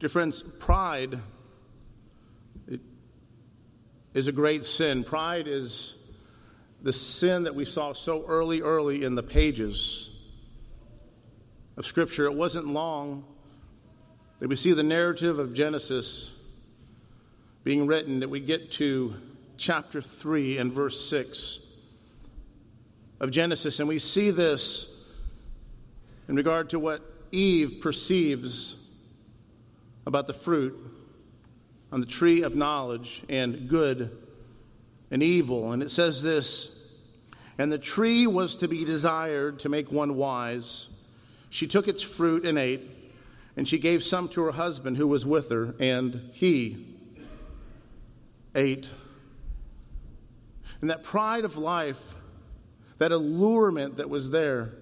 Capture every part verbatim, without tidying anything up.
Dear friends, pride is a great sin. Pride is the sin that we saw so early, early in the pages of Scripture. It wasn't long that we see the narrative of Genesis being written, that we get to chapter three and verse six of Genesis, and we see this in regard to what Eve perceives about the fruit on the tree of knowledge and good and evil. And it says this, "And the tree was to be desired to make one wise. She took its fruit and ate, and she gave some to her husband who was with her, and he ate." And that pride of life, that allurement that was there,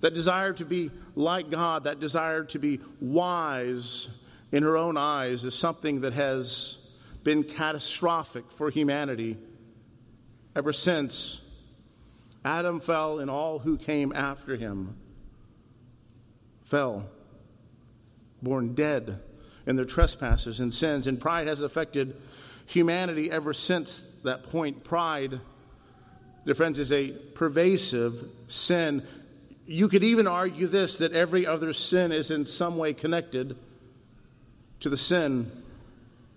that desire to be like God, that desire to be wise in her own eyes, is something that has been catastrophic for humanity ever since Adam fell and all who came after him fell, born dead in their trespasses and sins. And pride has affected humanity ever since that point. Pride, dear friends, is a pervasive sin. You could even argue this, that every other sin is in some way connected to the sin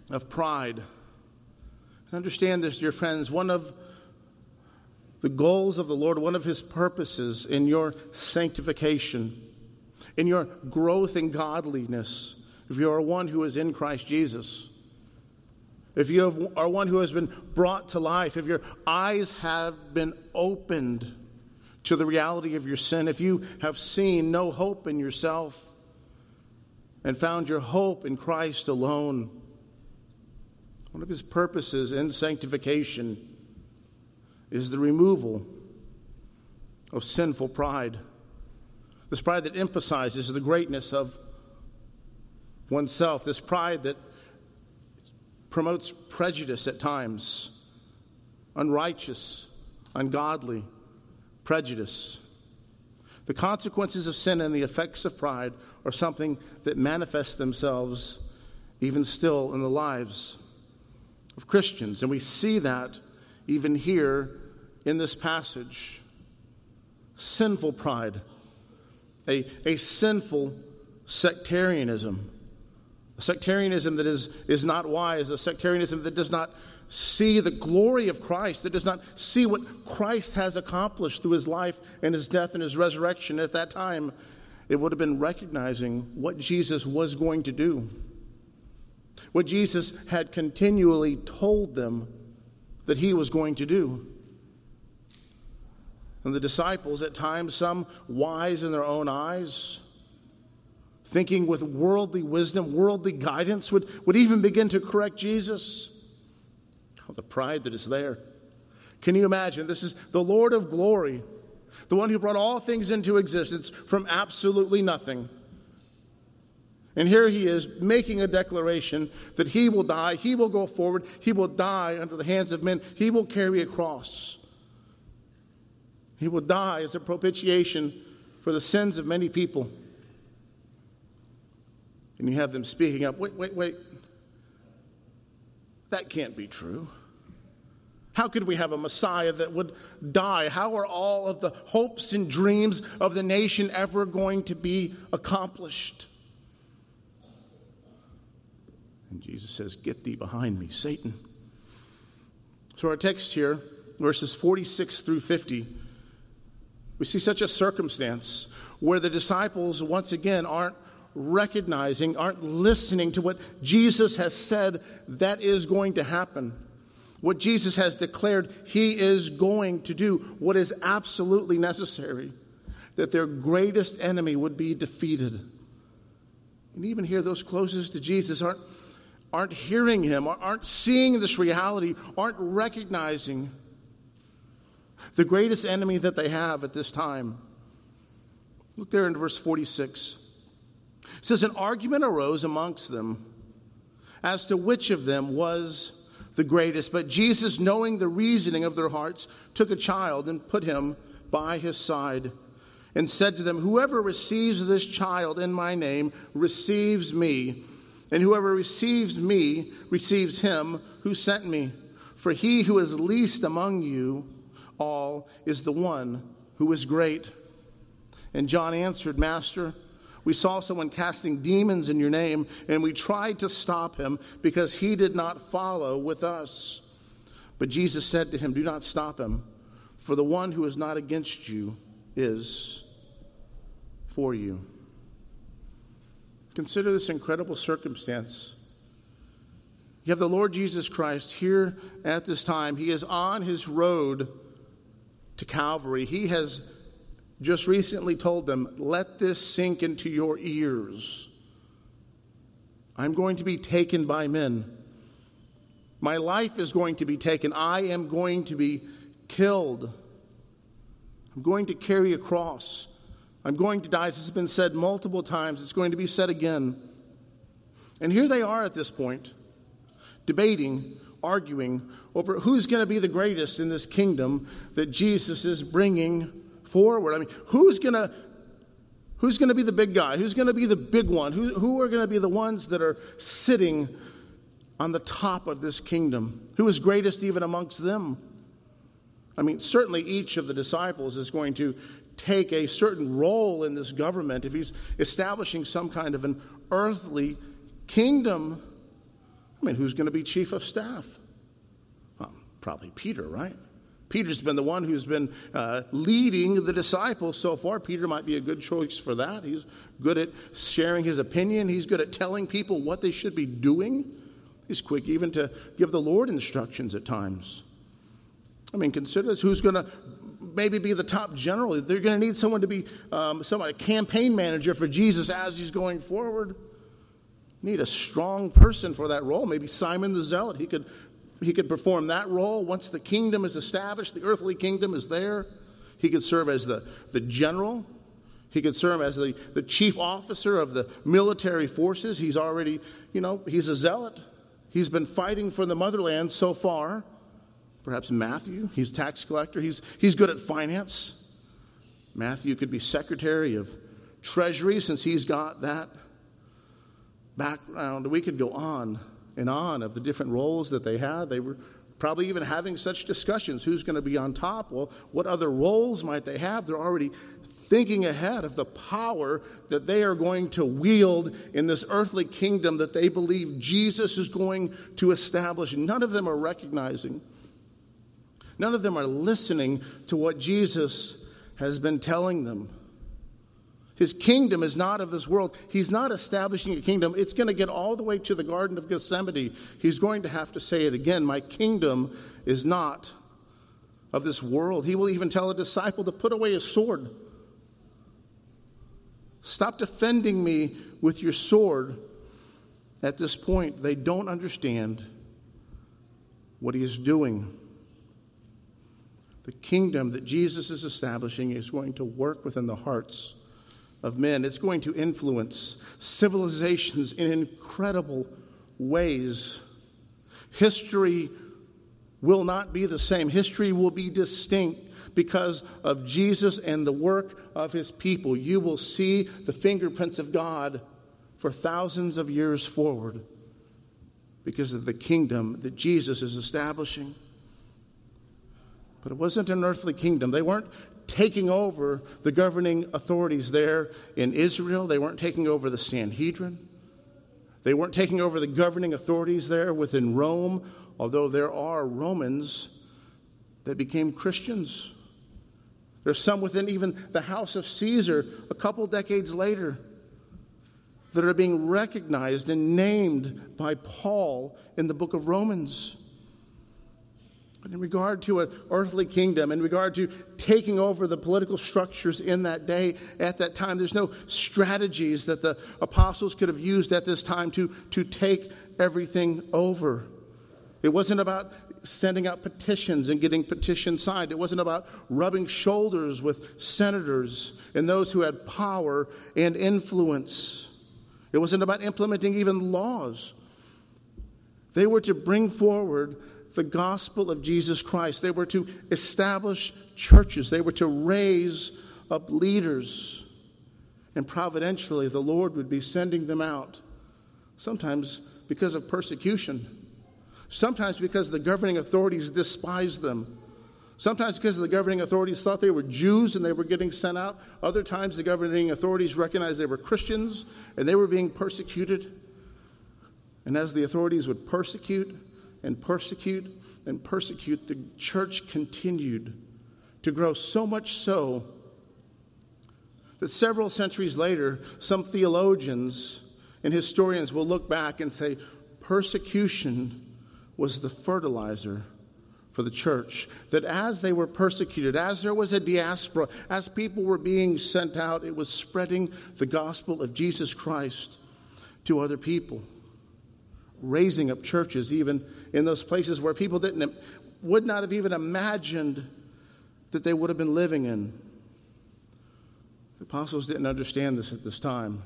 of pride. And understand this, dear friends, one of the goals of the Lord, one of his purposes in your sanctification, in your growth in godliness, if you are one who is in Christ Jesus, if you are one who has been brought to life, if your eyes have been opened to the reality of your sin, if you have seen no hope in yourself and found your hope in Christ alone, one of his purposes in sanctification is the removal of sinful pride, this pride that emphasizes the greatness of oneself, this pride that promotes prejudice at times, unrighteous, ungodly prejudice. The consequences of sin and the effects of pride are something that manifest themselves even still in the lives of Christians. And we see that even here in this passage. Sinful pride, a, a sinful sectarianism, a sectarianism that is, is not wise, a sectarianism that does not see the glory of Christ, that does not see what Christ has accomplished through his life and his death and his resurrection. At that time, it would have been recognizing what Jesus was going to do, what Jesus had continually told them that he was going to do. And the disciples, at times, some wise in their own eyes, thinking with worldly wisdom, worldly guidance, would, would even begin to correct Jesus. Oh, the pride that is there. Can you imagine? This is the Lord of glory, the one who brought all things into existence from absolutely nothing. And here he is making a declaration that he will die, he will go forward, he will die under the hands of men, he will carry a cross. He will die as a propitiation for the sins of many people. And you have them speaking up, wait, wait, wait, that can't be true. How could we have a Messiah that would die? How are all of the hopes and dreams of the nation ever going to be accomplished? And Jesus says, "Get thee behind me, Satan." So our text here, verses forty-six through fifty, we see such a circumstance where the disciples once again aren't recognizing, aren't listening to what Jesus has said that is going to happen, what Jesus has declared he is going to do, what is absolutely necessary, that their greatest enemy would be defeated. And even here, those closest to Jesus aren't aren't hearing him, aren't seeing this reality, aren't recognizing the greatest enemy that they have at this time. Look there in verse forty-six. It says, "An argument arose amongst them as to which of them was the greatest. But Jesus, knowing the reasoning of their hearts, took a child and put him by his side. and said to them, whoever receives this child in my name receives me, and whoever receives me receives him who sent me. For he who is least among you all is the one who is great. And John answered, Master, we saw someone casting demons in your name, and we tried to stop him because he did not follow with us. But Jesus said to him, do not stop him, for the one who is not against you is for you. Consider this incredible circumstance. You have the Lord Jesus Christ here at this time. He is on his road to Calvary. He has just recently told them, let this sink into your ears. I'm going to be taken by men. My life is going to be taken. I am going to be killed. I'm going to carry a cross. I'm going to die. This has been said multiple times. It's going to be said again. And here they are at this point, debating, arguing over who's going to be the greatest in this kingdom that Jesus is bringing forward. I mean, who's going to who's going to be the big guy? Who's going to be the big one? Who, who are going to be the ones that are sitting on the top of this kingdom? Who is greatest even amongst them? I mean, certainly each of the disciples is going to take a certain role in this government if he's establishing some kind of an earthly kingdom. I mean, who's going to be chief of staff? Well, probably Peter, right? Peter's been the one who's been uh, leading the disciples so far. Peter might be a good choice for that. He's good at sharing his opinion. He's good at telling people what they should be doing. He's quick even to give the Lord instructions at times. I mean, consider this. Who's going to maybe be the top general? They're going to need someone to be um, somebody, a campaign manager for Jesus as he's going forward. Need a strong person for that role. Maybe Simon the Zealot. He could, he could perform that role once the kingdom is established. The earthly kingdom is there. He could serve as the, the general. He could serve as the, the chief officer of the military forces. He's already, you know, he's a zealot. He's been fighting for the motherland so far. Perhaps Matthew, he's a tax collector. He's, he's good at finance. Matthew could be secretary of treasury since he's got that background. We could go on and on of the different roles that they had. They were probably even having such discussions. Who's going to be on top? Well, what other roles might they have? They're already thinking ahead of the power that they are going to wield in this earthly kingdom that they believe Jesus is going to establish. None of them are recognizing. None of them are listening to what Jesus has been telling them. His kingdom is not of this world. He's not establishing a kingdom. It's going to get all the way to the Garden of Gethsemane. He's going to have to say it again. My kingdom is not of this world. He will even tell a disciple to put away his sword. Stop defending me with your sword. At this point, they don't understand what he is doing. The kingdom that Jesus is establishing is going to work within the hearts of men. It's going to influence civilizations in incredible ways. History will not be the same. History will be distinct because of Jesus and the work of his people. You will see the fingerprints of God for thousands of years forward because of the kingdom that Jesus is establishing. But it wasn't an earthly kingdom. They weren't taking over the governing authorities there in Israel. They weren't taking over the Sanhedrin. They weren't taking over the governing authorities there within Rome, although there are Romans that became Christians. There's some within even the house of Caesar a couple decades later that are being recognized and named by Paul in the book of Romans. But in regard to an earthly kingdom, in regard to taking over the political structures in that day, at that time, there's no strategies that the apostles could have used at this time to, to take everything over. It wasn't about sending out petitions and getting petitions signed. It wasn't about rubbing shoulders with senators and those who had power and influence. It wasn't about implementing even laws. They were to bring forward the gospel of Jesus Christ. They were to establish churches. They were to raise up leaders, and providentially the Lord would be sending them out, sometimes because of persecution, sometimes because the governing authorities despised them, sometimes because the governing authorities thought they were Jews and they were getting sent out, other times the governing authorities recognized they were Christians and they were being persecuted. And as the authorities would persecute and persecute and persecute, the church continued to grow, so much so that several centuries later, some theologians and historians will look back and say persecution was the fertilizer for the church. That as they were persecuted, as there was a diaspora, as people were being sent out, it was spreading the gospel of Jesus Christ to other people, raising up churches even in those places where people didn't, would not have even imagined that they would have been living in. The apostles didn't understand this at this time.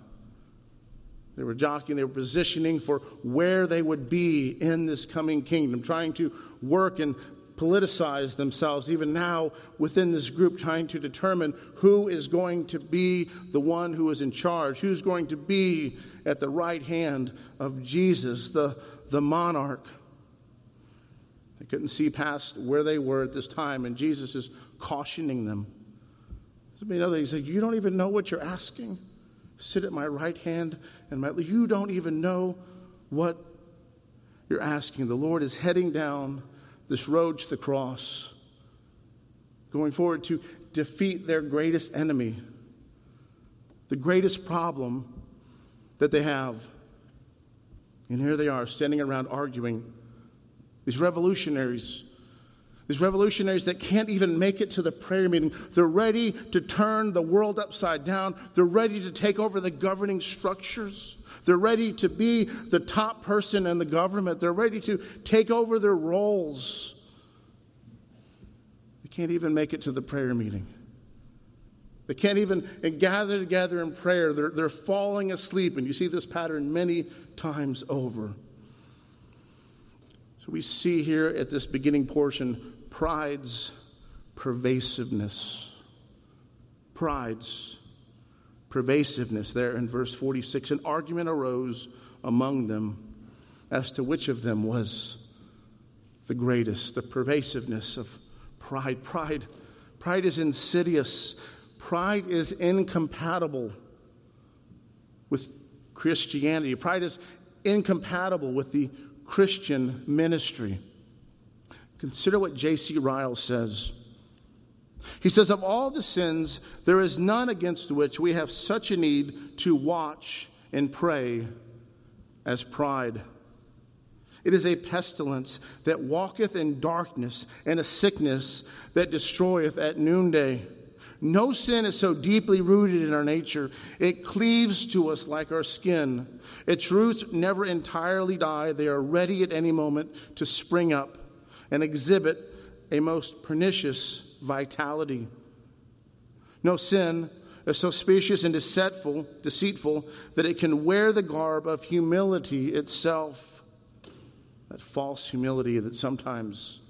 They were jockeying, they were positioning for where they would be in this coming kingdom, trying to work and politicize themselves, even now within this group, trying to determine who is going to be the one who is in charge, who's going to be at the right hand of Jesus, the, the monarch. They couldn't see past where they were at this time, and Jesus is cautioning them. Somebody another, he said, you don't even know what you're asking. Sit at my right hand and my left. You don't even know what you're asking. The Lord is heading down this road to the cross, going forward to defeat their greatest enemy, the greatest problem that they have. And here they are standing around arguing. These revolutionaries, these revolutionaries that can't even make it to the prayer meeting, they're ready to turn the world upside down. They're ready to take over the governing structures. They're ready to be the top person in the government. They're ready to take over their roles. They can't even make it to the prayer meeting. They can't even gather together in prayer. They're, they're falling asleep. And you see this pattern many times over. So we see here at this beginning portion, pride's pervasiveness. Pride's pervasiveness there in verse forty-six. An argument arose among them as to which of them was the greatest. The pervasiveness of pride. Pride, pride is insidious. Pride is incompatible with Christianity. Pride is incompatible with the Christian ministry. Consider what J C Ryle says. He says, of all the sins, there is none against which we have such a need to watch and pray as pride. It is a pestilence that walketh in darkness, and a sickness that destroyeth at noonday. No sin is so deeply rooted in our nature. It cleaves to us like our skin. Its roots never entirely die. They are ready at any moment to spring up and exhibit a most pernicious vitality. No sin is so specious and deceitful, deceitful that it can wear the garb of humility itself. That false humility that sometimes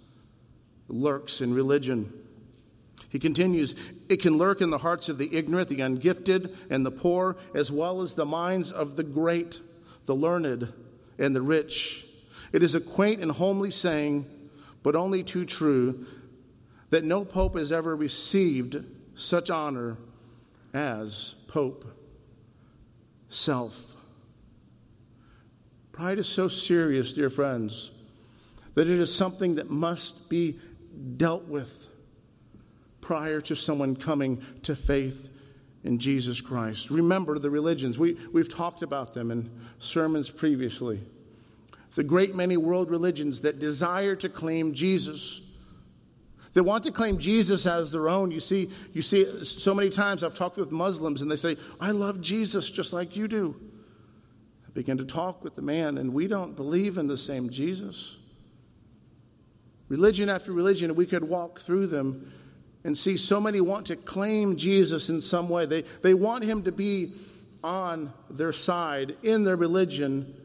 lurks in religion. He continues, it can lurk in the hearts of the ignorant, the ungifted, and the poor, as well as the minds of the great, the learned, and the rich. It is a quaint and homely saying, but only too true, that no pope has ever received such honor as Pope Self. Pride is so serious, dear friends, that it is something that must be dealt with prior to someone coming to faith in Jesus Christ. Remember the religions. We, we've talked about them in sermons previously. The great many world religions that desire to claim Jesus. They want to claim Jesus as their own. You see, you see so many times I've talked with Muslims and they say, I love Jesus just like you do. I begin to talk with the man, and we don't believe in the same Jesus. Religion after religion, we could walk through them and see so many want to claim Jesus in some way. They, they want him to be on their side, in their religion,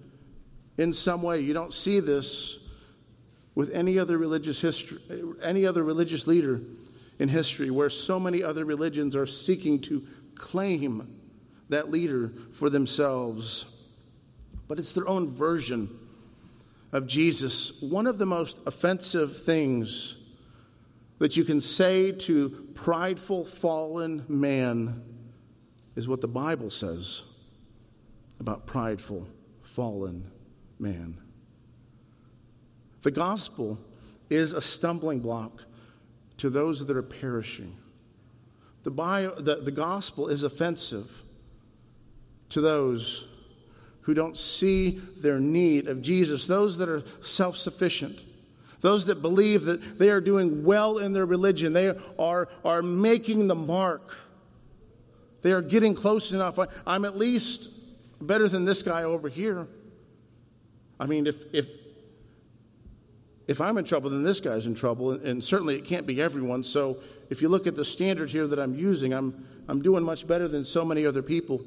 in some way. You don't see this with any other religious history, any other religious leader. in history where so many other religions are seeking to claim that leader for themselves. But it's their own version of Jesus. One of the most offensive things that you can say to prideful, fallen man is what the Bible says about prideful, fallen man. The gospel is a stumbling block to those that are perishing. The, bio, the, the gospel is offensive to those who don't see their need of Jesus, those that are self-sufficient, those that believe that they are doing well in their religion, they are, are making the mark, they are getting close enough. I, I'm at least better than this guy over here. I mean, if if if I'm in trouble, then this guy's in trouble, and, and certainly it can't be everyone. So if you look at the standard here that I'm using, I'm I'm doing much better than so many other people.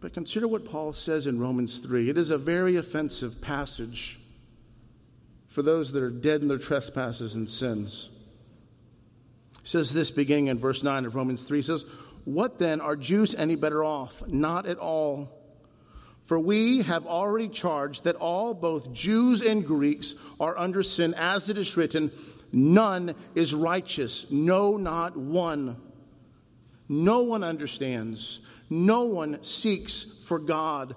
But consider what Paul says in Romans three. It is a very offensive passage for those that are dead in their trespasses and sins. He says this, beginning in verse nine of Romans three. He says, "What then, are Jews any better off? Not at all. For we have already charged that all, both Jews and Greeks, are under sin, as it is written, none is righteous, no, not one. No one understands. No one seeks for God.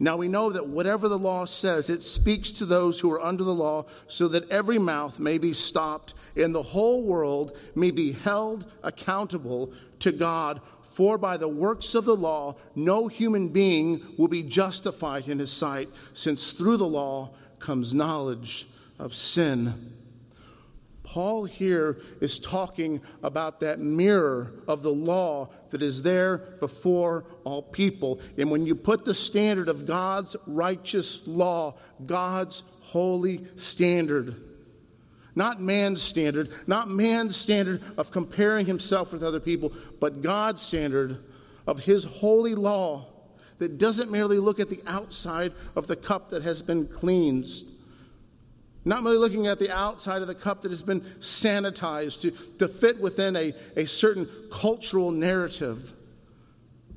Now we know that whatever the law says, it speaks to those who are under the law, so that every mouth may be stopped and the whole world may be held accountable to God. For by the works of the law, no human being will be justified in his sight, since through the law comes knowledge of sin." Paul here is talking about that mirror of the law that is there before all people. And when you put the standard of God's righteous law, God's holy standard, not man's standard, not man's standard of comparing himself with other people, but God's standard of his holy law that doesn't merely look at the outside of the cup that has been cleansed, not merely looking at the outside of the cup that has been sanitized to, to fit within a, a certain cultural narrative,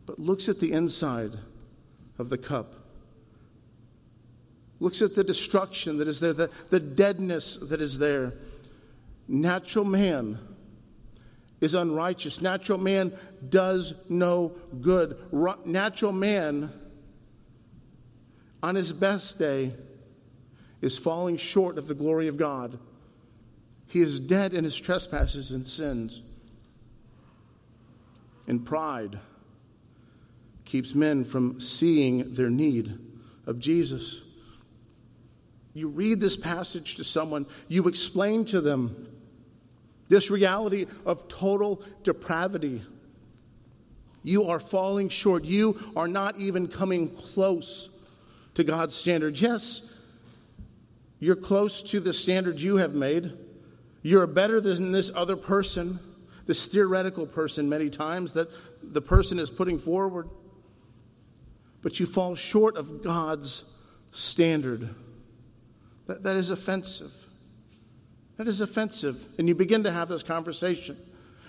but looks at the inside of the cup. Looks at the destruction that is there, the, the deadness that is there. Natural man is unrighteous. Natural man does no good. Ra- natural man, on his best day, is falling short of the glory of God. He is dead in his trespasses and sins. And pride keeps men from seeing their need of Jesus. You read this passage to someone, you explain to them this reality of total depravity. You are falling short. You are not even coming close to God's standard. Yes, you're close to the standard you have made. You're better than this other person, this theoretical person many times that the person is putting forward. But you fall short of God's standard. That, that is offensive. That is offensive. And you begin to have this conversation.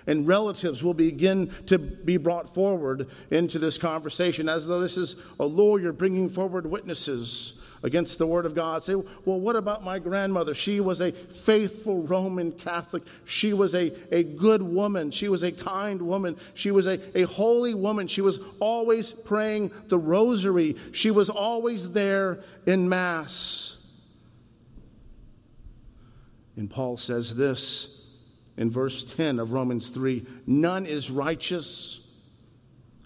And relatives will begin to be brought forward into this conversation as though this is a lawyer bringing forward witnesses against the Word of God. Say, well, what about my grandmother? She was a faithful Roman Catholic. She was a, a good woman. She was a kind woman. She was a, a holy woman. She was always praying the rosary. She was always there in Mass. And Paul says this, in verse ten of Romans three, none is righteous,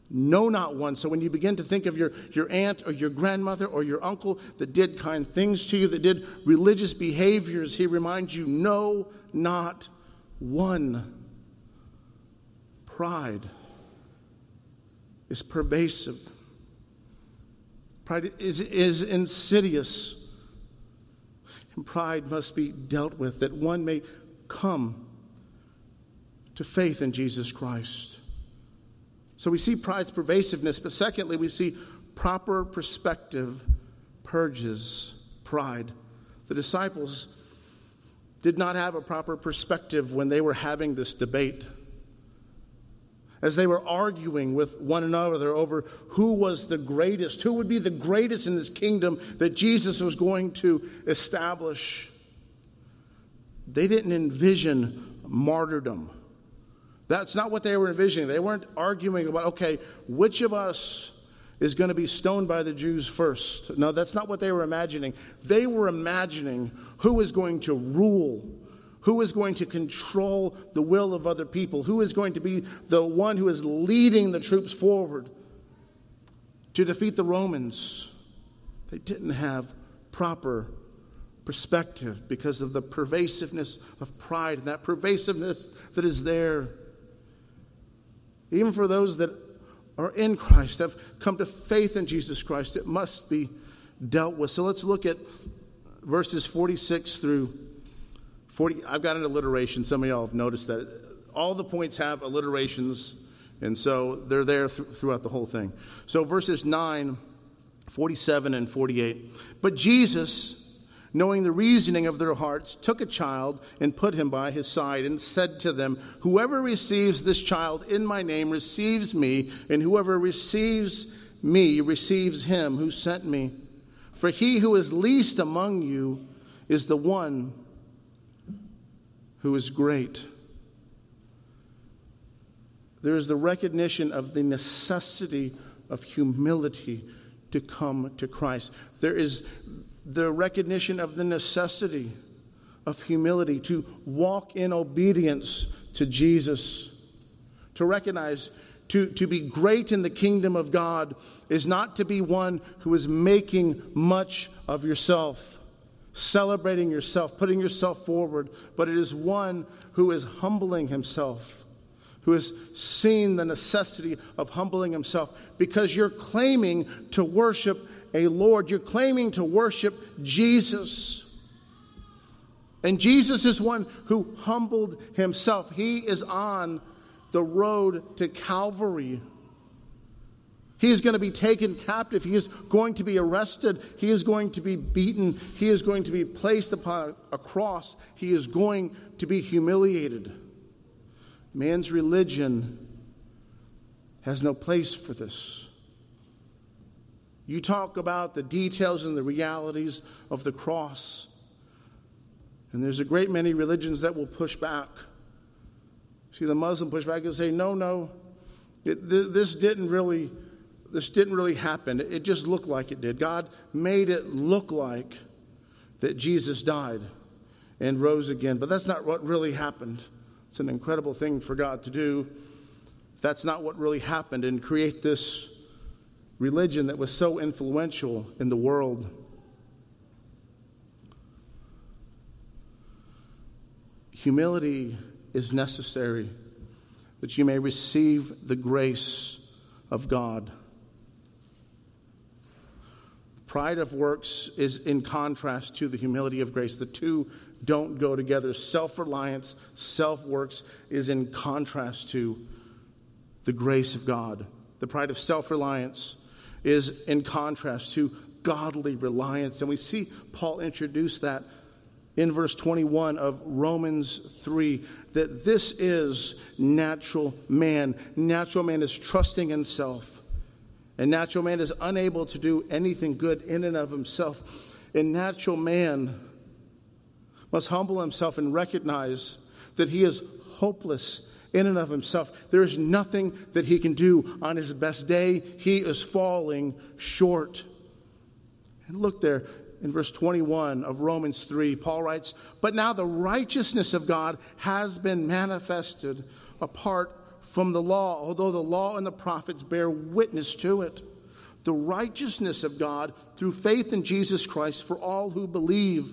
no, not one. So when you begin to think of your, your aunt or your grandmother or your uncle that did kind things to you, that did religious behaviors, he reminds you, no, not one. pride is pervasive. Pride is, is insidious. And pride must be dealt with that one may come to faith in Jesus Christ. So we see pride's pervasiveness, but secondly, we see proper perspective purges pride. The disciples did not have a proper perspective when they were having this debate. As they were arguing with one another over who was the greatest, who would be the greatest in this kingdom that Jesus was going to establish, they didn't envision martyrdom. That's not what they were envisioning. They weren't arguing about, okay, which of us is going to be stoned by the Jews first. No, that's not what they were imagining. They were imagining who is going to rule, who is going to control the will of other people, who is going to be the one who is leading the troops forward to defeat the Romans. They didn't have proper perspective because of the pervasiveness of pride, and that pervasiveness that is there. Even for those that are in Christ, have come to faith in Jesus Christ, it must be dealt with. So let's look at verses forty-six through forty. I've got an alliteration. Some of y'all have noticed that. All the points have alliterations, and so they're there th- throughout the whole thing. So verses nine, forty-seven, and forty-eight. But Jesus, knowing the reasoning of their hearts, took a child and put him by his side and said to them, whoever receives this child in my name receives me, and whoever receives me receives him who sent me. For he who is least among you is the one who is great. There is the recognition of the necessity of humility to come to Christ. There is the recognition of the necessity of humility to walk in obedience to Jesus, to recognize to, to be great in the kingdom of God is not to be one who is making much of yourself, celebrating yourself, putting yourself forward, but it is one who is humbling himself, who has seen the necessity of humbling himself, because you're claiming to worship a Lord. You're claiming to worship Jesus. And Jesus is one who humbled himself. He is on the road to Calvary. He is going to be taken captive. He is going to be arrested. He is going to be beaten. He is going to be placed upon a cross. He is going to be humiliated. Man's religion has no place for this. You talk about the details and the realities of the cross. And there's a great many religions that will push back. See, the Muslim push back and say, no, no, it, th- this didn't really, this didn't really happen. It, it just looked like it did. God made it look like that Jesus died and rose again. But that's not what really happened. It's an incredible thing for God to do. That's not what really happened, and create this religion that was so influential in the world. Humility is necessary that you may receive the grace of God. Pride of works is in contrast to the humility of grace. The two don't go together. Self-reliance, self-works is in contrast to the grace of God. The pride of self-reliance is in contrast to godly reliance. And we see Paul introduce that in verse twenty-one of Romans three, that this is natural man. Natural man is trusting in self. And natural man is unable to do anything good in and of himself. And natural man must humble himself and recognize that he is hopeless in and of himself. There is nothing that he can do on his best day. He is falling short. And look there in verse twenty-one of Romans three, Paul writes, but now the righteousness of God has been manifested apart from the law, although the law and the prophets bear witness to it. The righteousness of God through faith in Jesus Christ for all who believe.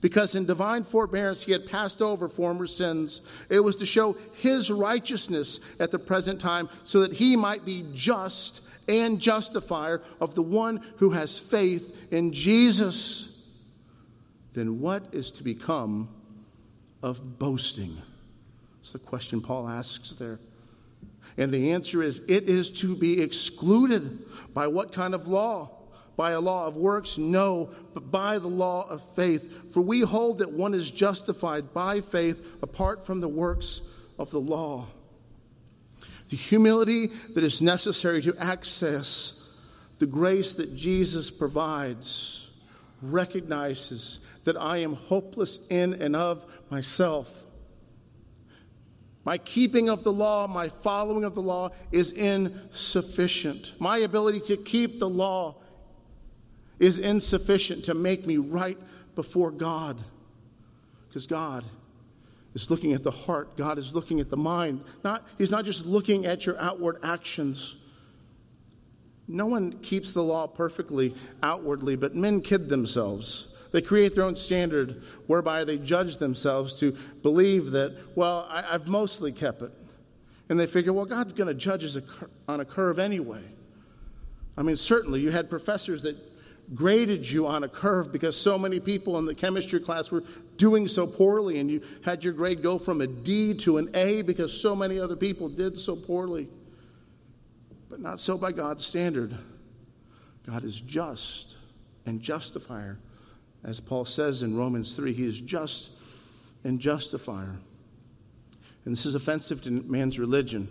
because in divine forbearance he had passed over former sins. It was to show his righteousness at the present time, so that he might be just and justifier of the one who has faith in Jesus. Then what is to become of boasting? That's the question Paul asks there. And the answer is, it is to be excluded. By what kind of law? By a law of works? No, but by the law of faith. For we hold that one is justified by faith apart from the works of the law. The humility that is necessary to access the grace that Jesus provides recognizes that I am hopeless in and of myself. My keeping of the law, my following of the law is insufficient. My ability to keep the law is insufficient to make me right before God, because God is looking at the heart. God is looking at the mind. Not, he's not just looking at your outward actions. No one keeps the law perfectly outwardly, but men kid themselves. They create their own standard whereby they judge themselves to believe that, well, I, I've mostly kept it. And they figure, well, God's going to judge us on a curve anyway. I mean, certainly you had professors that graded you on a curve because so many people in the chemistry class were doing so poorly, and you had your grade go from a D to an A because so many other people did so poorly. But not so by God's standard. God is just and justifier. As Paul says in Romans three, he is just and justifier. And this is offensive to man's religion.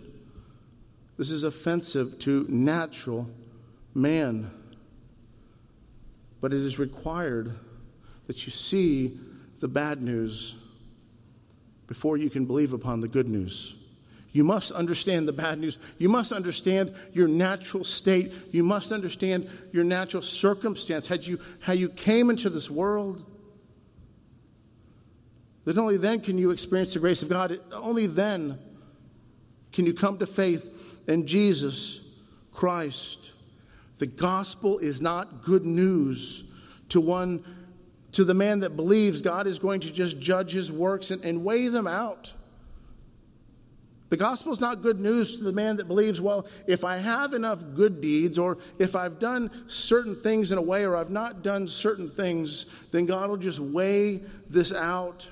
This is offensive to natural man. But it is required that you see the bad news before you can believe upon the good news. You must understand the bad news. You must understand your natural state. You must understand your natural circumstance, how you, how you came into this world. That only then can you experience the grace of God. Only then can you come to faith in Jesus Christ. The gospel is not good news to one, to the man that believes God is going to just judge his works and, and weigh them out. The gospel is not good news to the man that believes, well, if I have enough good deeds, or if I've done certain things in a way, or I've not done certain things, then God will just weigh this out.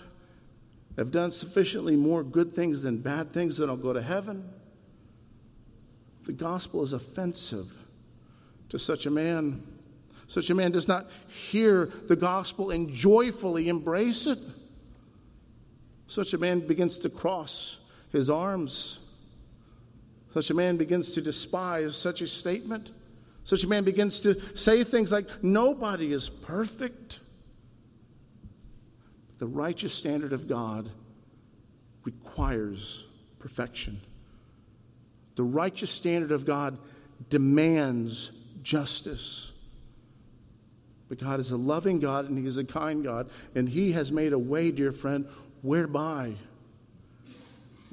I've done sufficiently more good things than bad things, then I'll go to heaven. The gospel is offensive to such a man. Such a man does not hear the gospel and joyfully embrace it. Such a man begins to cross his arms. Such a man begins to despise such a statement. Such a man begins to say things like, nobody is perfect. The righteous standard of God requires perfection. The righteous standard of God demands justice. But God is a loving God, and he is a kind God, and he has made a way, dear friend, whereby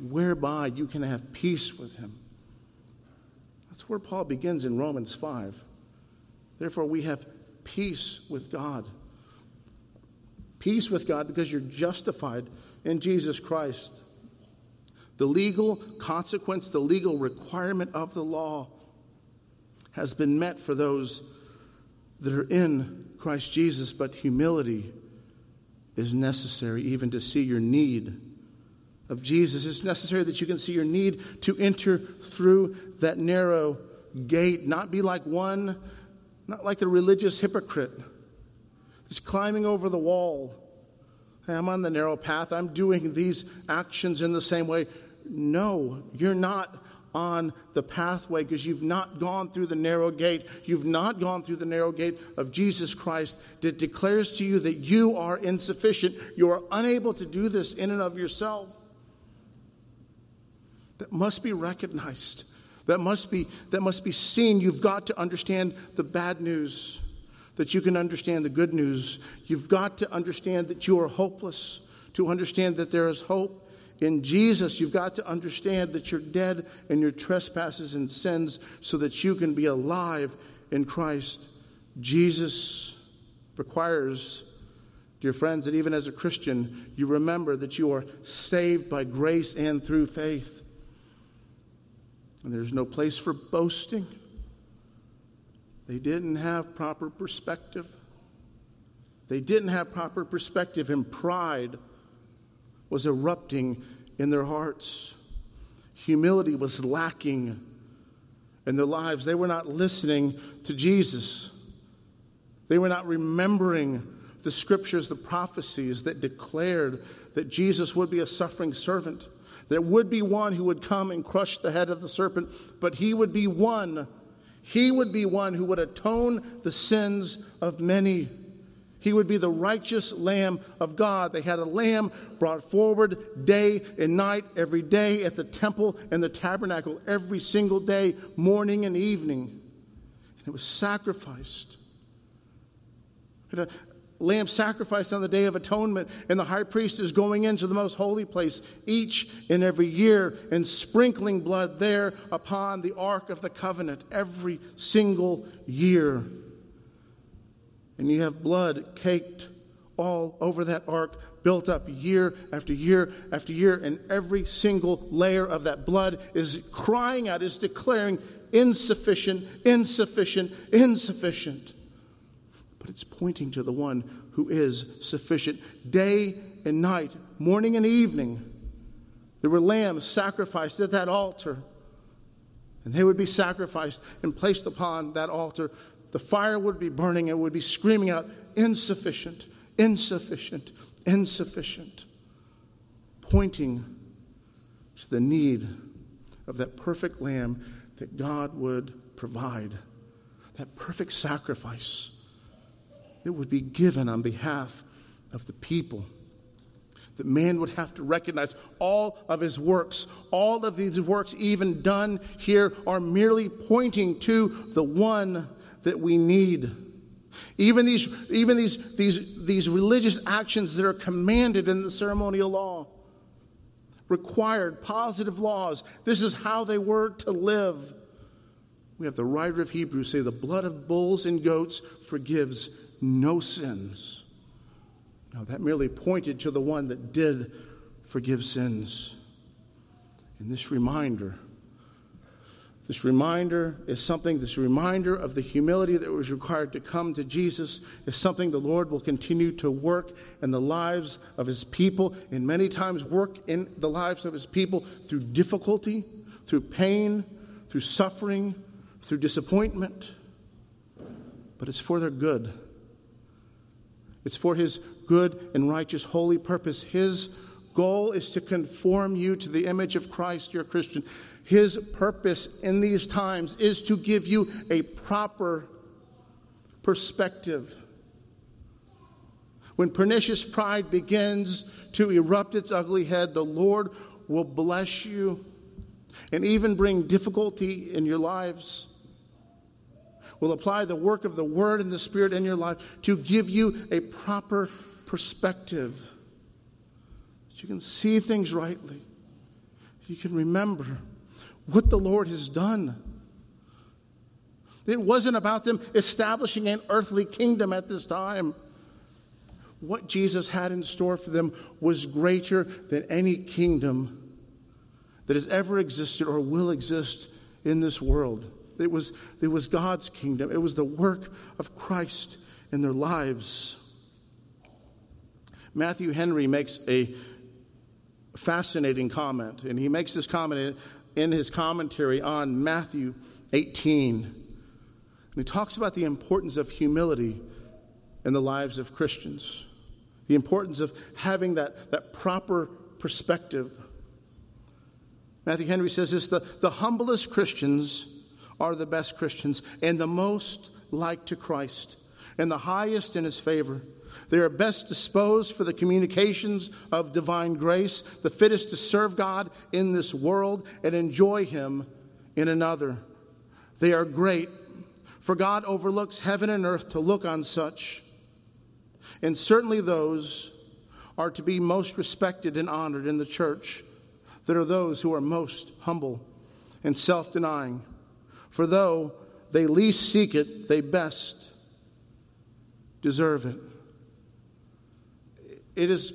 whereby you can have peace with him. That's where Paul begins in Romans five. Therefore we have peace with God. Peace with God because you're justified in Jesus Christ. The legal consequence, the legal requirement of the law has been met for those that are in Christ Jesus, but humility is necessary even to see your need of Jesus. It's necessary that you can see your need to enter through that narrow gate, not be like one, not like the religious hypocrite that's climbing over the wall. Hey, I'm on the narrow path. I'm doing these actions in the same way. No, you're not on the pathway because you've not gone through the narrow gate. You've not gone through the narrow gate of Jesus Christ that declares to you that you are insufficient. You are unable to do this in and of yourself. that must be recognized, that must be, that must be seen. You've got to understand the bad news that you can understand the good news. You've got to understand that you are hopeless to understand that there is hope in Jesus. You've got to understand that you're dead in your trespasses and sins so that you can be alive in Christ. Jesus requires, dear friends, that even as a Christian, you remember that you are saved by grace and through faith. And there's no place for boasting. They didn't have proper perspective. They didn't have proper perspective, and pride was erupting in their hearts. Humility was lacking in their lives. They were not listening to Jesus. They were not remembering the scriptures, the prophecies that declared that Jesus would be a suffering servant. There would be one who would come and crush the head of the serpent, but he would be one. He would be one who would atone the sins of many. He would be the righteous Lamb of God. They had a lamb brought forward day and night, every day at the temple and the tabernacle, every single day, morning and evening. And it was sacrificed. A lamb sacrificed on the Day of Atonement, and the high priest is going into the most holy place each and every year and sprinkling blood there upon the Ark of the Covenant every single year. And you have blood caked all over that ark, built up year after year after year, and every single layer of that blood is crying out, is declaring insufficient, insufficient, insufficient. But it's pointing to the one who is sufficient. Day and night, morning and evening, there were lambs sacrificed at that altar. And they would be sacrificed and placed upon that altar. The fire would be burning and would be screaming out, insufficient, insufficient, insufficient. Pointing to the need of that perfect lamb that God would provide. That perfect sacrifice that would be given on behalf of the people. That man would have to recognize all of his works. All of these works, even done here, are merely pointing to the one that we need. Even these, even these, these, these religious actions that are commanded in the ceremonial law, required positive laws. This is how they were to live. We have the writer of Hebrews say, the blood of bulls and goats forgives no sins. No, that merely pointed to the one that did forgive sins. And this reminder, this reminder is something, this reminder of the humility that was required to come to Jesus is something the Lord will continue to work in the lives of his people, and many times work in the lives of his people through difficulty, through pain, through suffering, through disappointment. But it's for their good. It's for his good and righteous, holy purpose. His goal is to conform you to the image of Christ, dear Christian. His purpose in these times is to give you a proper perspective. When pernicious pride begins to erupt its ugly head, the Lord will bless you and even bring difficulty in your lives. Will apply the work of the Word and the Spirit in your life to give you a proper perspective. So you can see things rightly. You can remember what the Lord has done. It wasn't about them establishing an earthly kingdom at this time. What Jesus had in store for them was greater than any kingdom that has ever existed or will exist in this world. It was, it was God's kingdom. It was the work of Christ in their lives. Matthew Henry makes a fascinating comment, and he makes this comment in his commentary on Matthew eighteen. And he talks about the importance of humility in the lives of Christians, the importance of having that, that proper perspective. Matthew Henry says this, the, the humblest Christians are the best Christians and the most like to Christ and the highest in his favor. They are best disposed for the communications of divine grace, the fittest to serve God in this world and enjoy Him in another. They are great, for God overlooks heaven and earth to look on such. And certainly those are to be most respected and honored in the church that are those who are most humble and self-denying. For though they least seek it, they best deserve it. It is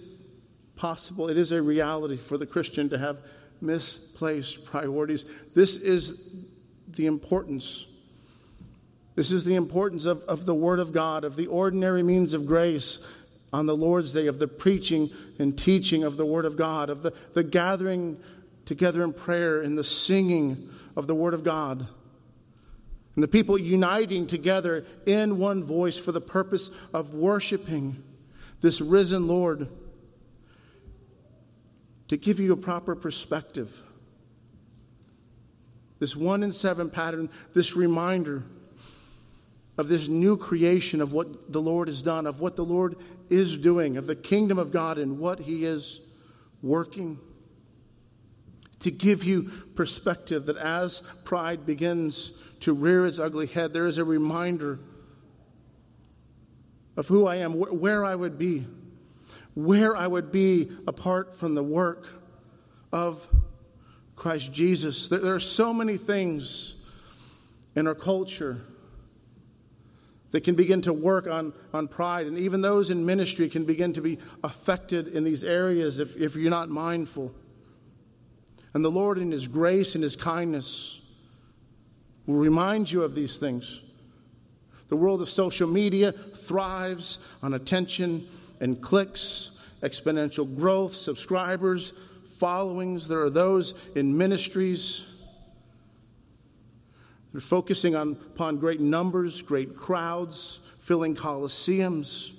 possible, it is a reality for the Christian to have misplaced priorities. This is the importance. This is the importance of, of the Word of God, of the ordinary means of grace on the Lord's Day, of the preaching and teaching of the Word of God, of the, the gathering together in prayer and the singing of the Word of God, and the people uniting together in one voice for the purpose of worshiping this risen Lord. To give you a proper perspective, this one in seven pattern, this reminder of this new creation, of what the Lord has done, of what the Lord is doing, of the kingdom of God and what He is working. To give you perspective that as pride begins to rear its ugly head, there is a reminder of who I am, where I would be, where I would be apart from the work of Christ Jesus. There are so many things in our culture that can begin to work on, on pride, and even those in ministry can begin to be affected in these areas if, if you're not mindful. And the Lord in His grace and His kindness will remind you of these things. The world of social media thrives on attention and clicks, exponential growth, subscribers, followings. There are those in ministries that are focusing on, upon great numbers, great crowds, filling coliseums.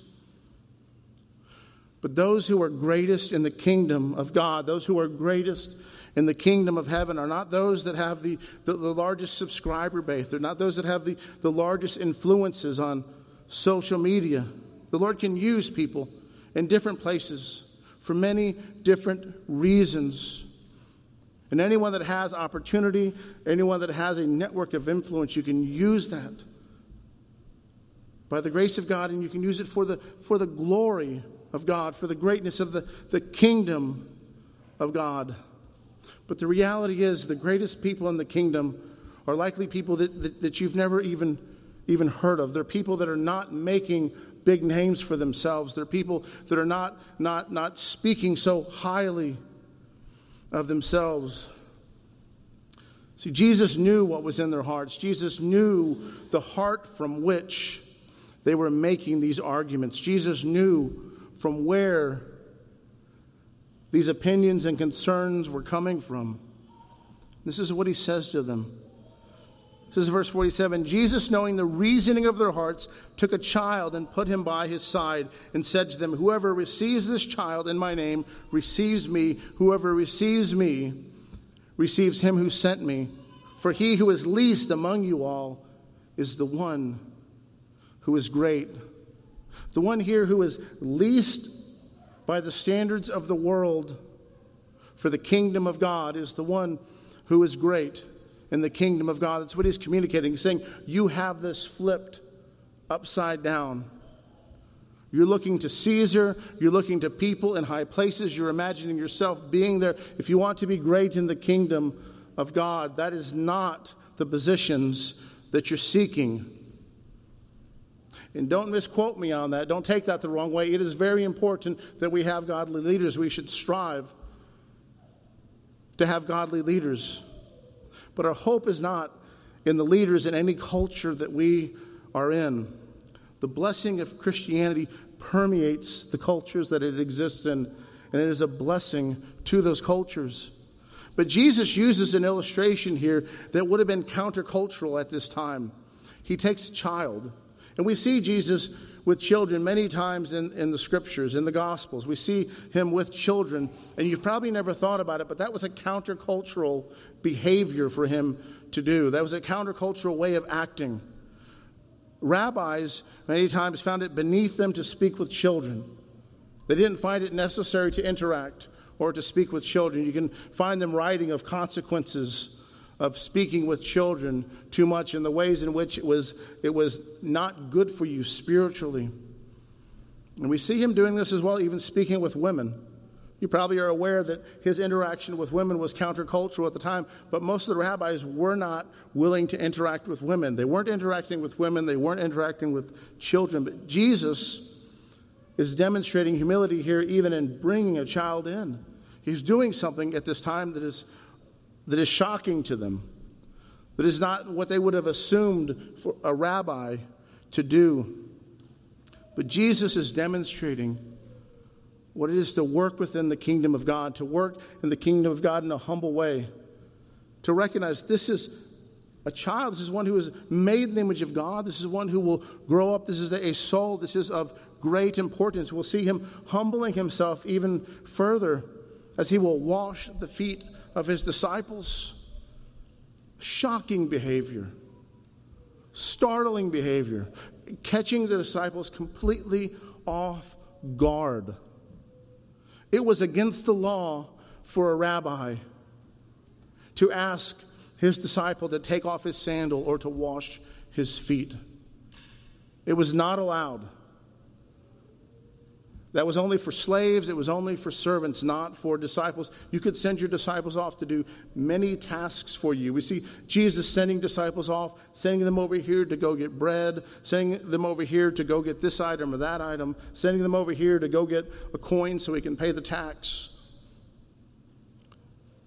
But those who are greatest in the kingdom of God, those who are greatest in the kingdom of heaven are not those that have the, the, the largest subscriber base. They're not those that have the, the largest influences on social media. The Lord can use people in different places for many different reasons. And anyone that has opportunity, anyone that has a network of influence, you can use that by the grace of God, and you can use it for the, for the glory of God, for the greatness of the, the kingdom of God. But the reality is the greatest people in the kingdom are likely people that, that, that you've never even, even heard of. They're people that are not making big names for themselves. They're people that are not, not, not speaking so highly of themselves. See, Jesus knew what was in their hearts. Jesus knew the heart from which they were making these arguments. Jesus knew from where these opinions and concerns were coming from. This is what He says to them. This is verse forty-seven. Jesus, knowing the reasoning of their hearts, took a child and put him by His side and said to them, "Whoever receives this child in my name receives me. Whoever receives me receives Him who sent me. For he who is least among you all is the one who is great." The one here who is least by the standards of the world for the kingdom of God is the one who is great in the kingdom of God. That's what He's communicating. He's saying, you have this flipped upside down. You're looking to Caesar. You're looking to people in high places. You're imagining yourself being there. If you want to be great in the kingdom of God, that is not the positions that you're seeking. And don't misquote me on that. Don't take that the wrong way. It is very important that we have godly leaders. We should strive to have godly leaders. But our hope is not in the leaders in any culture that we are in. The blessing of Christianity permeates the cultures that it exists in, and it is a blessing to those cultures. But Jesus uses an illustration here that would have been countercultural at this time. He takes a child. And we see Jesus with children many times in, in the Scriptures, in the Gospels. We see Him with children, and you've probably never thought about it, but that was a countercultural behavior for Him to do. That was a countercultural way of acting. Rabbis many times found it beneath them to speak with children. They didn't find it necessary to interact or to speak with children. You can find them writing of consequences of speaking with children too much and the ways in which it was, it was not good for you spiritually. And we see him doing this as well, even speaking with women. You probably are aware that his interaction with women was countercultural at the time, but most of the rabbis were not willing to interact with women. They weren't interacting with women. They weren't interacting with children. But Jesus is demonstrating humility here even in bringing a child in. He's doing something at this time that is that is shocking to them, that is not what they would have assumed for a rabbi to do. But Jesus is demonstrating what it is to work within the kingdom of God, to work in the kingdom of God in a humble way, to recognize this is a child, this is one who is made in the image of God, this is one who will grow up, this is a soul, this is of great importance. We'll see him humbling himself even further as he will wash the feet of his disciples. Shocking behavior, startling behavior, catching the disciples completely off guard. It was against the law for a rabbi to ask his disciple to take off his sandal or to wash his feet. It was not allowed. That was only for slaves. It was only for servants, not for disciples. You could send your disciples off to do many tasks for you. We see Jesus sending disciples off, sending them over here to go get bread, sending them over here to go get this item or that item, sending them over here to go get a coin so he can pay the tax,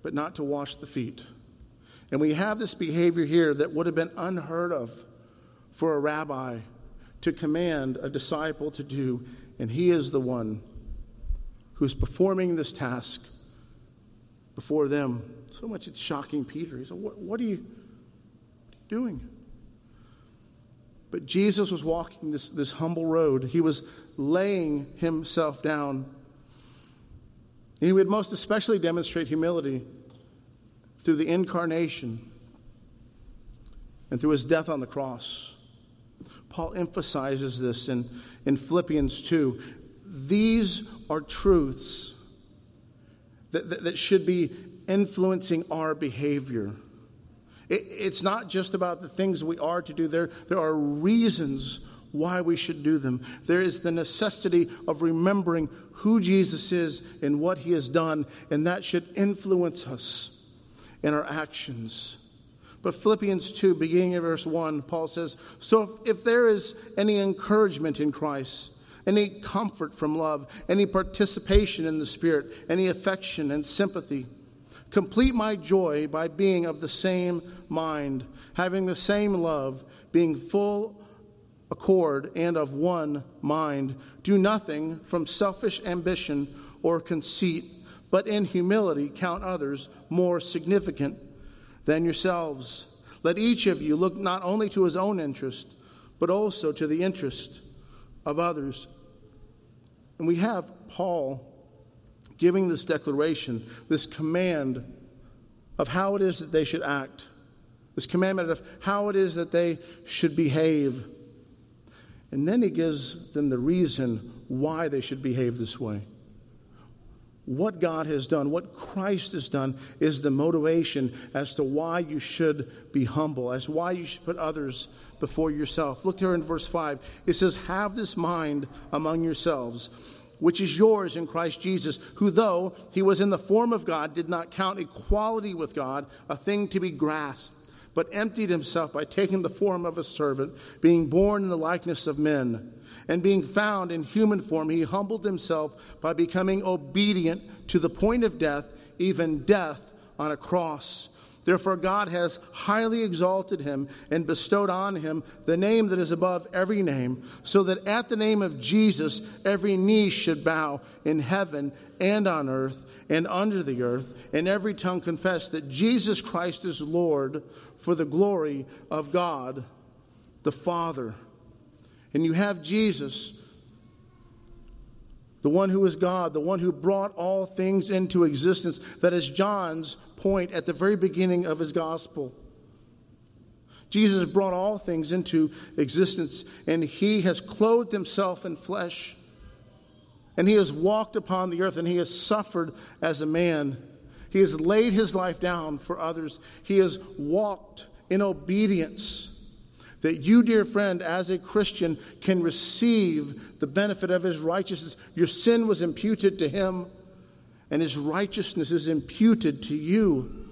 but not to wash the feet. And we have this behavior here that would have been unheard of for a rabbi to command a disciple to do. And he is the one who's performing this task before them. So much it's shocking Peter. He said, what, what, are you, what are you doing? But Jesus was walking this, this humble road. He was laying himself down. And he would most especially demonstrate humility through the incarnation and through his death on the cross. Paul emphasizes this in, in Philippians two. These are truths that, that, that should be influencing our behavior. It, it's not just about the things we are to do. There, there are reasons why we should do them. There is the necessity of remembering who Jesus is and what he has done, and that should influence us in our actions. But Philippians two, beginning in verse one, Paul says, so if, if there is any encouragement in Christ, any comfort from love, any participation in the Spirit, any affection and sympathy, complete my joy by being of the same mind, having the same love, being full accord and of one mind. Do nothing from selfish ambition or conceit, but in humility count others more significant than yourselves. Let each of you look not only to his own interest, but also to the interest of others. And we have Paul giving this declaration, this command of how it is that they should act, this commandment of how it is that they should behave. And then he gives them the reason why they should behave this way. What God has done, what Christ has done, is the motivation as to why you should be humble, as why you should put others before yourself. Look there in verse five. It says, have this mind among yourselves, which is yours in Christ Jesus, who though he was in the form of God, did not count equality with God a thing to be grasped, but emptied himself by taking the form of a servant, being born in the likeness of men. And being found in human form, he humbled himself by becoming obedient to the point of death, even death on a cross. Therefore, God has highly exalted him and bestowed on him the name that is above every name, so that at the name of Jesus, every knee should bow in heaven and on earth and under the earth, and every tongue confess that Jesus Christ is Lord for the glory of God the Father. And you have Jesus, the one who is God, the one who brought all things into existence. That is John's point at the very beginning of his gospel. Jesus brought all things into existence, and he has clothed himself in flesh, and he has walked upon the earth, and he has suffered as a man. He has laid his life down for others. He has walked in obedience, that you, dear friend, as a Christian, can receive the benefit of his righteousness. Your sin was imputed to him, and his righteousness is imputed to you.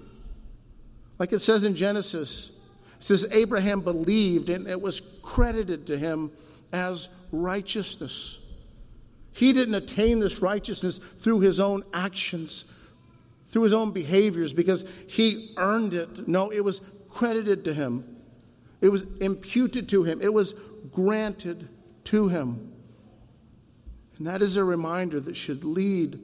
Like it says in Genesis, it says Abraham believed, and it was credited to him as righteousness. He didn't attain this righteousness through his own actions, through his own behaviors, because he earned it. No, it was credited to him. It was imputed to him. It was granted to him. And that is a reminder that should lead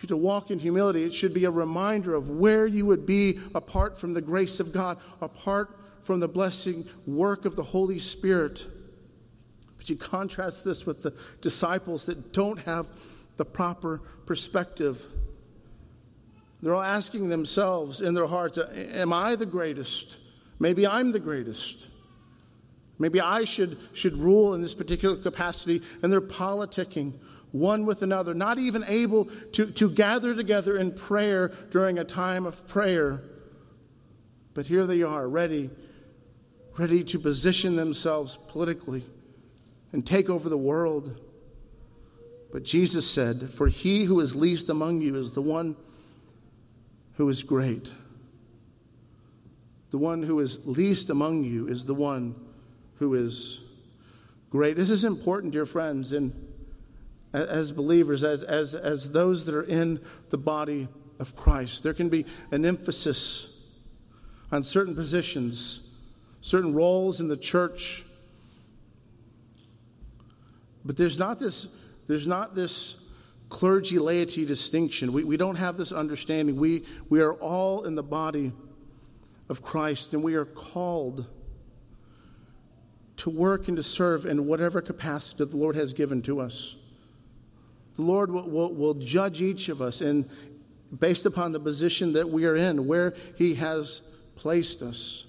you to walk in humility. It should be a reminder of where you would be apart from the grace of God, apart from the blessing work of the Holy Spirit. But you contrast this with the disciples that don't have the proper perspective. They're all asking themselves in their hearts, am I the greatest? Maybe I'm the greatest. Maybe I should, should rule in this particular capacity. And they're politicking one with another, not even able to, to gather together in prayer during a time of prayer. But here they are, ready, ready to position themselves politically and take over the world. But Jesus said, "For he who is least among you is the one who is great." The one who is least among you is the one who is great. This is important, dear friends, and as believers, as, as, as those that are in the body of Christ. There can be an emphasis on certain positions, certain roles in the church. But there's not this, there's not this clergy laity distinction. We, we don't have this understanding. We, we are all in the body of Christ, and we are called to work and to serve in whatever capacity that the Lord has given to us. The Lord will, will, will judge each of us in, based upon the position that we are in, where he has placed us.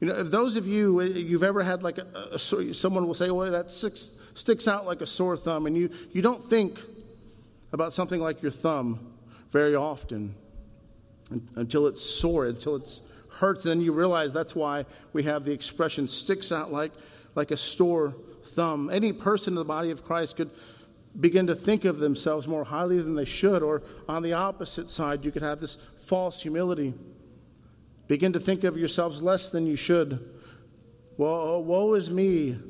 You know, if those of you, you've ever had like a, a, someone will say, well, that six, sticks out like a sore thumb, and you, you don't think about something like your thumb very often until it's sore, until it hurts. Then you realize that's why we have the expression sticks out like, like a sore thumb. Any person in the body of Christ could begin to think of themselves more highly than they should, or on the opposite side, you could have this false humility. Begin to think of yourselves less than you should. Woe, woe is me.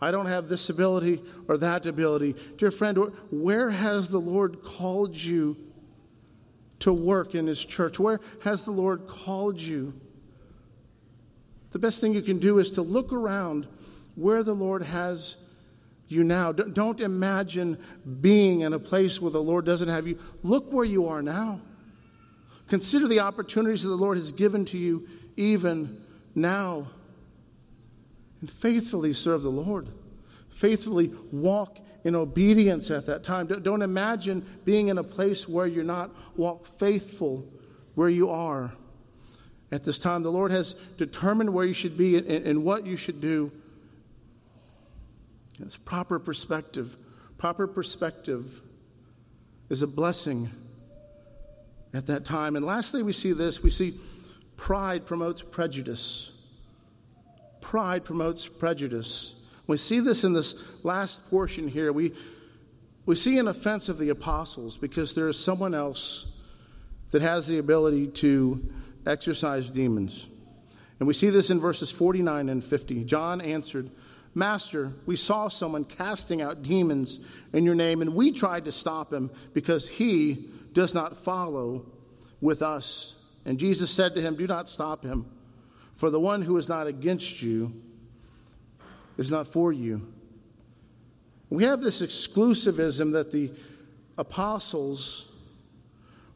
I don't have this ability or that ability. Dear friend, where has the Lord called you to work in his church? Where has the Lord called you? The best thing you can do is to look around where the Lord has you now. Don't imagine being in a place where the Lord doesn't have you. Look where you are now. Consider the opportunities that the Lord has given to you even now. And faithfully serve the Lord. Faithfully walk in obedience at that time. Don't imagine being in a place where you're not. Walk faithful where you are at this time. The Lord has determined where you should be and what you should do. It's proper perspective. Proper perspective is a blessing at that time. And lastly, we see this. We see pride promotes prejudice. Pride promotes prejudice. We see this in this last portion here. We we see an offense of the apostles because there is someone else that has the ability to exorcise demons. And we see this in verses forty-nine and fifty. John answered, "Master, we saw someone casting out demons in your name, and we tried to stop him because he does not follow with us." And Jesus said to him, "Do not stop him, for the one who is not against you is not for you." We have this exclusivism that the apostles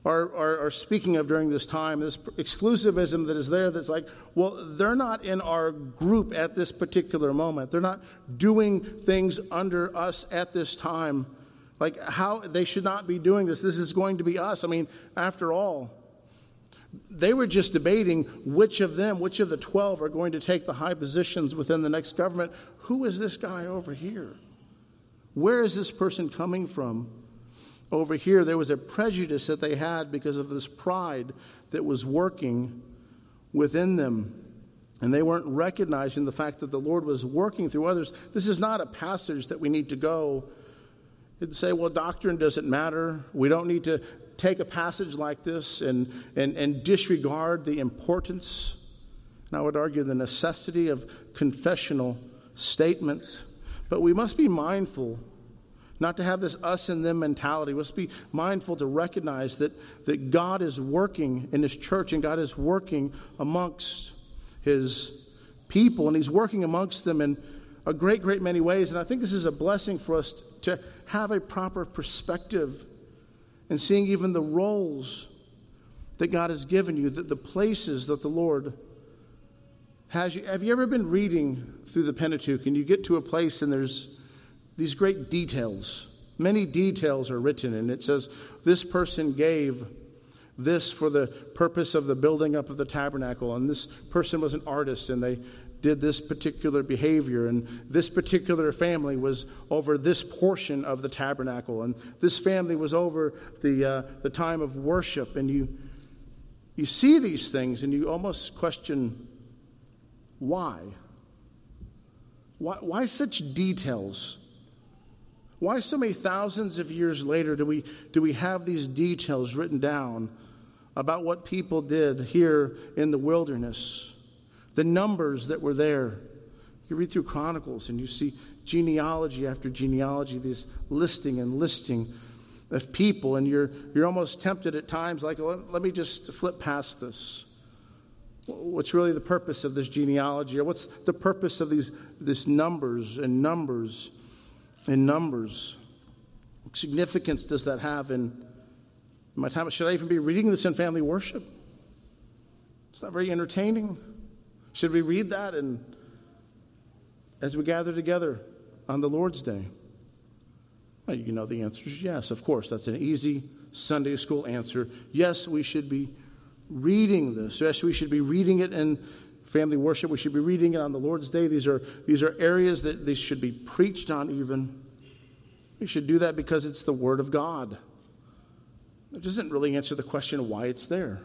are, are, are speaking of during this time, this exclusivism that is there that's like, well, they're not in our group at this particular moment. They're not doing things under us at this time. Like, how they should not be doing this. This is going to be us. I mean, after all, They were just debating which of them, which of the twelve are going to take the high positions within the next government. Who is this guy over here? Where is this person coming from? Over here, there was a prejudice that they had because of this pride that was working within them. And they weren't recognizing the fact that the Lord was working through others. This is not a passage that we need to go and say, well, doctrine doesn't matter. We don't need to take a passage like this and, and, and disregard the importance, and I would argue the necessity of confessional statements. But we must be mindful not to have this us and them mentality. We must be mindful to recognize that, that God is working in His church, and God is working amongst His people, and He's working amongst them in a great, great many ways. And I think this is a blessing for us to have a proper perspective in seeing even the roles that God has given you, the, the places that the Lord has you. Have you ever been reading through the Pentateuch and you get to a place and there's these great details, many details are written, and it says this person gave this for the purpose of the building up of the tabernacle, and this person was an artist and they did this particular behavior, and this particular family was over this portion of the tabernacle, and this family was over the uh, the time of worship, and you you see these things and you almost question why. Why, why such details? Why so many thousands of years later do we do we have these details written down about what people did here in the wilderness? The numbers that were there. You read through Chronicles and you see genealogy after genealogy, this listing and listing of people, and you're you're almost tempted at times like, let, let me just flip past this. What's really the purpose of this genealogy? Or what's the purpose of these this numbers and numbers? In numbers, what significance does that have in, in my time? Should I even be reading this in family worship? It's not very entertaining. Should we read that in, as we gather together on the Lord's Day? Well, you know the answer is yes, of course. That's an easy Sunday school answer. Yes, we should be reading this. Yes, we should be reading it in family worship. We should be reading it on the Lord's Day. These are these are areas that these should be preached on even. We should do that because it's the Word of God. It doesn't really answer the question why it's there.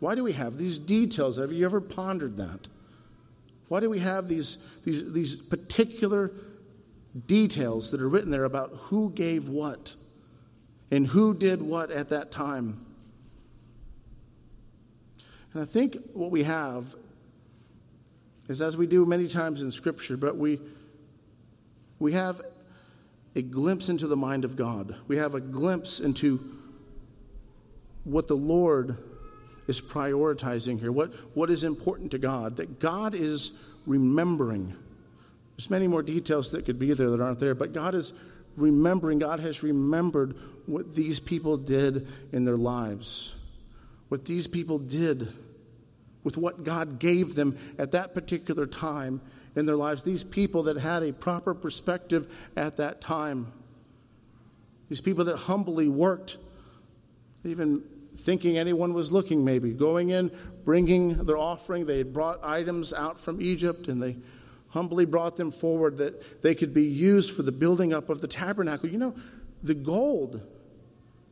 Why do we have these details? Have you ever pondered that? Why do we have these these these particular details that are written there about who gave what and who did what at that time? And I think what we have is, as we do many times in Scripture, but we we have a glimpse into the mind of God. We have a glimpse into what the Lord is prioritizing here, what, what is important to God, that God is remembering. There's many more details that could be there that aren't there, but God is remembering. God has remembered what these people did in their lives, what these people did with what God gave them at that particular time in their lives. These people that had a proper perspective at that time. These people that humbly worked, even thinking anyone was looking maybe, going in, bringing their offering. They had brought items out from Egypt, and they humbly brought them forward that they could be used for the building up of the tabernacle. You know, the gold,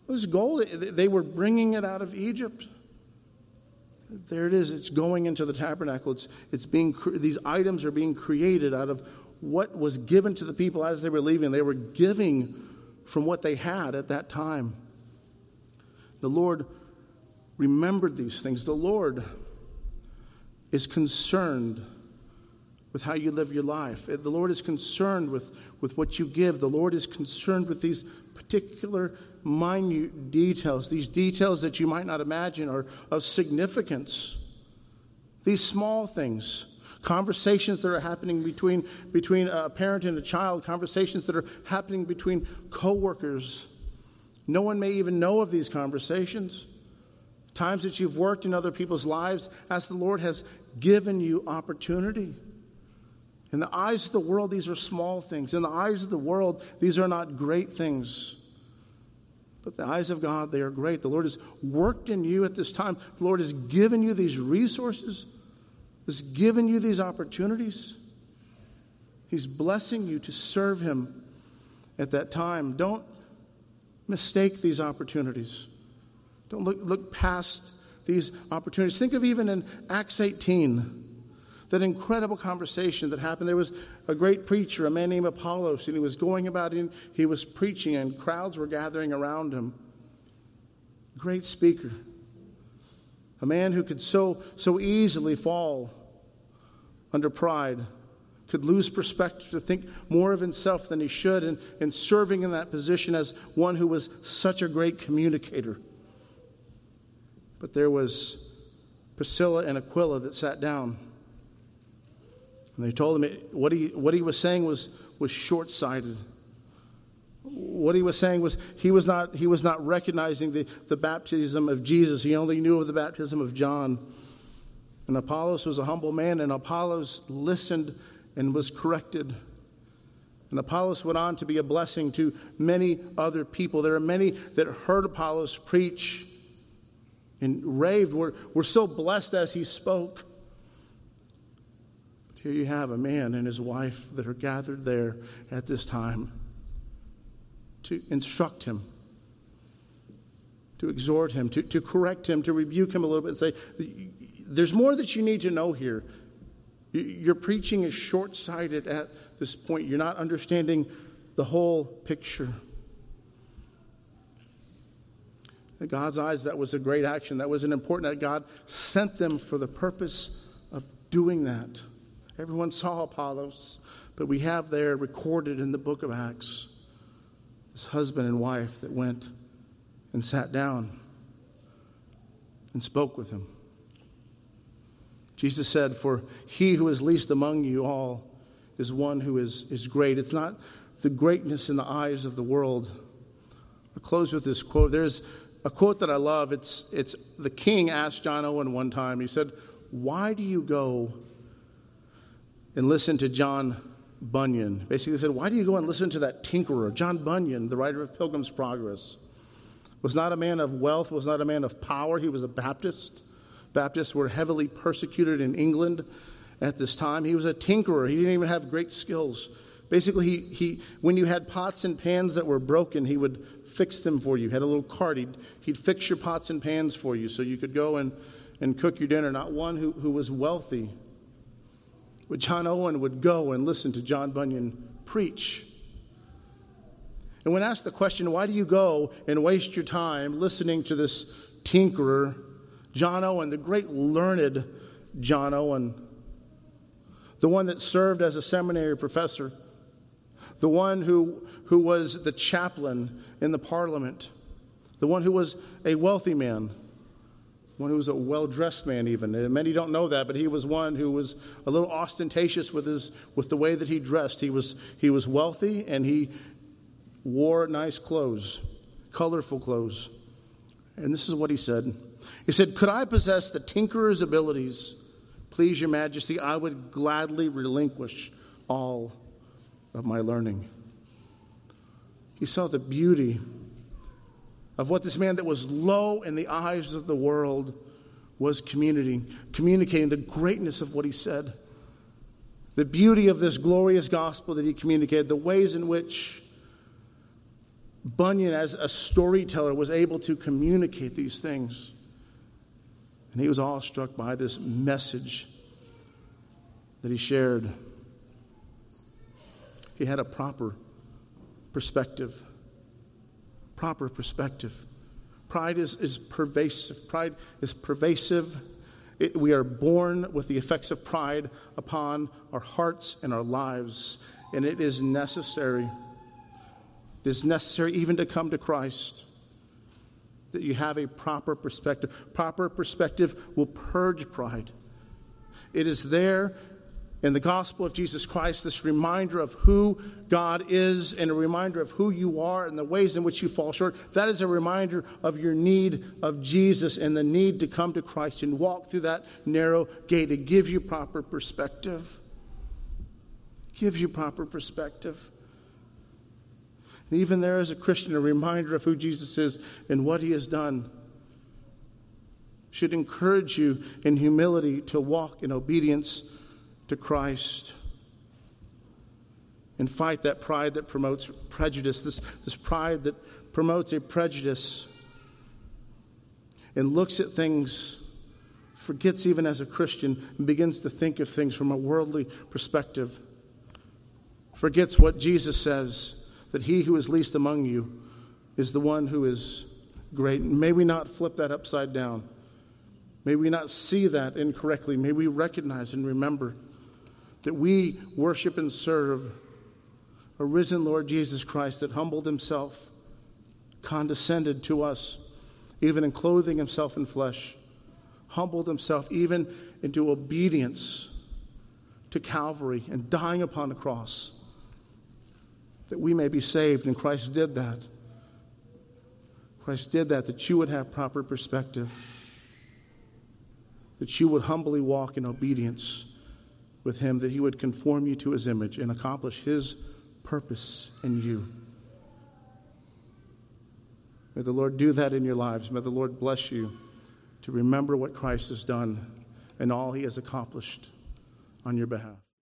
this gold, they were bringing it out of Egypt. There it is. It's going into the tabernacle. It's it's being these items are being created out of what was given to the people as they were leaving. They were giving from what they had at that time. The Lord remembered these things. The Lord is concerned with how you live your life. The Lord is concerned with, with what you give. The Lord is concerned with these particular minute details, these details that you might not imagine are of significance. These small things, conversations that are happening between, between a parent and a child, conversations that are happening between coworkers. No one may even know of these conversations. Times that you've worked in other people's lives as the Lord has given you opportunity. In the eyes of the world, these are small things. In the eyes of the world, these are not great things. But the eyes of God, they are great. The Lord has worked in you at this time. The Lord has given you these resources, has given you these opportunities. He's blessing you to serve him at that time. Don't mistake these opportunities. Don't look, look past these opportunities. Think of even in Acts eighteen, that incredible conversation that happened. There was a great preacher, a man named Apollos, and he was going about and he was preaching, and crowds were gathering around him. Great speaker. A man who could so, so easily fall under pride, could lose perspective, to think more of himself than he should, and, and serving in that position as one who was such a great communicator. But there was Priscilla and Aquila that sat down, and they told him it, what he what he was saying was was short-sighted. What he was saying was he was not he was not recognizing the, the baptism of Jesus. He only knew of the baptism of John. And Apollos was a humble man, and Apollos listened and was corrected. And Apollos went on to be a blessing to many other people. There are many that heard Apollos preach and raved. We're, we're so blessed as he spoke. But here you have a man and his wife that are gathered there at this time to instruct him, to exhort him, to, to correct him, to rebuke him a little bit and say, there's more that you need to know here. Your preaching is short-sighted at this point. You're not understanding the whole picture. In God's eyes, that was a great action. That was an important act. God sent them for the purpose of doing that. Everyone saw Apollos, but we have there recorded in the book of Acts this husband and wife that went and sat down and spoke with him. Jesus said, for he who is least among you all is one who is, is great. It's not the greatness in the eyes of the world. I'll close with this quote. There's a quote that I love. It's, it's the king asked John Owen one time. He said, why do you go and listen to John Bunyan? Basically he said, why do you go and listen to that tinkerer? John Bunyan, the writer of Pilgrim's Progress, was not a man of wealth, was not a man of power. He was a Baptist. Baptists were heavily persecuted in England at this time. He was a tinkerer. He didn't even have great skills. Basically, he, he when you had pots and pans that were broken, he would fix them for you. He had a little cart. He'd, he'd fix your pots and pans for you so you could go and, and cook your dinner. Not one who, who was wealthy. But John Owen would go and listen to John Bunyan preach. And when asked the question, why do you go and waste your time listening to this tinkerer, John Owen, the great learned John Owen, the one that served as a seminary professor, the one who, who was the chaplain in the parliament, the one who was a wealthy man, one who was a well-dressed man even. And many don't know that, but he was one who was a little ostentatious with his with the way that he dressed. He was, he was wealthy, and he wore nice clothes, colorful clothes. And this is what he said. He said, could I possess the tinkerer's abilities, please your majesty, I would gladly relinquish all of my learning. He saw the beauty of what this man that was low in the eyes of the world was communicating, communicating the greatness of what he said, the beauty of this glorious gospel that he communicated, the ways in which Bunyan, as a storyteller, was able to communicate these things. And he was awestruck by this message that he shared. He had a proper perspective. Proper perspective. Pride is, is pervasive. Pride is pervasive. It, we are born with the effects of pride upon our hearts and our lives. And it is necessary. It is necessary even to come to Christ, that you have a proper perspective. Proper perspective will purge pride. It is there in the gospel of Jesus Christ, this reminder of who God is and a reminder of who you are and the ways in which you fall short. That is a reminder of your need of Jesus and the need to come to Christ and walk through that narrow gate. It gives you proper perspective. It gives you proper perspective. And even there as a Christian, a reminder of who Jesus is and what he has done should encourage you in humility to walk in obedience to Christ and fight that pride that promotes prejudice, this, this pride that promotes a prejudice and looks at things, forgets even as a Christian, and begins to think of things from a worldly perspective. Forgets what Jesus says, that he who is least among you is the one who is great. And may we not flip that upside down. May we not see that incorrectly. May we recognize and remember that we worship and serve a risen Lord Jesus Christ that humbled himself, condescended to us, even in clothing himself in flesh, humbled himself even into obedience to Calvary and dying upon the cross, that we may be saved. And Christ did that. Christ did that, that you would have proper perspective, that you would humbly walk in obedience with him, that he would conform you to his image and accomplish his purpose in you. May the Lord do that in your lives. May the Lord bless you to remember what Christ has done and all he has accomplished on your behalf.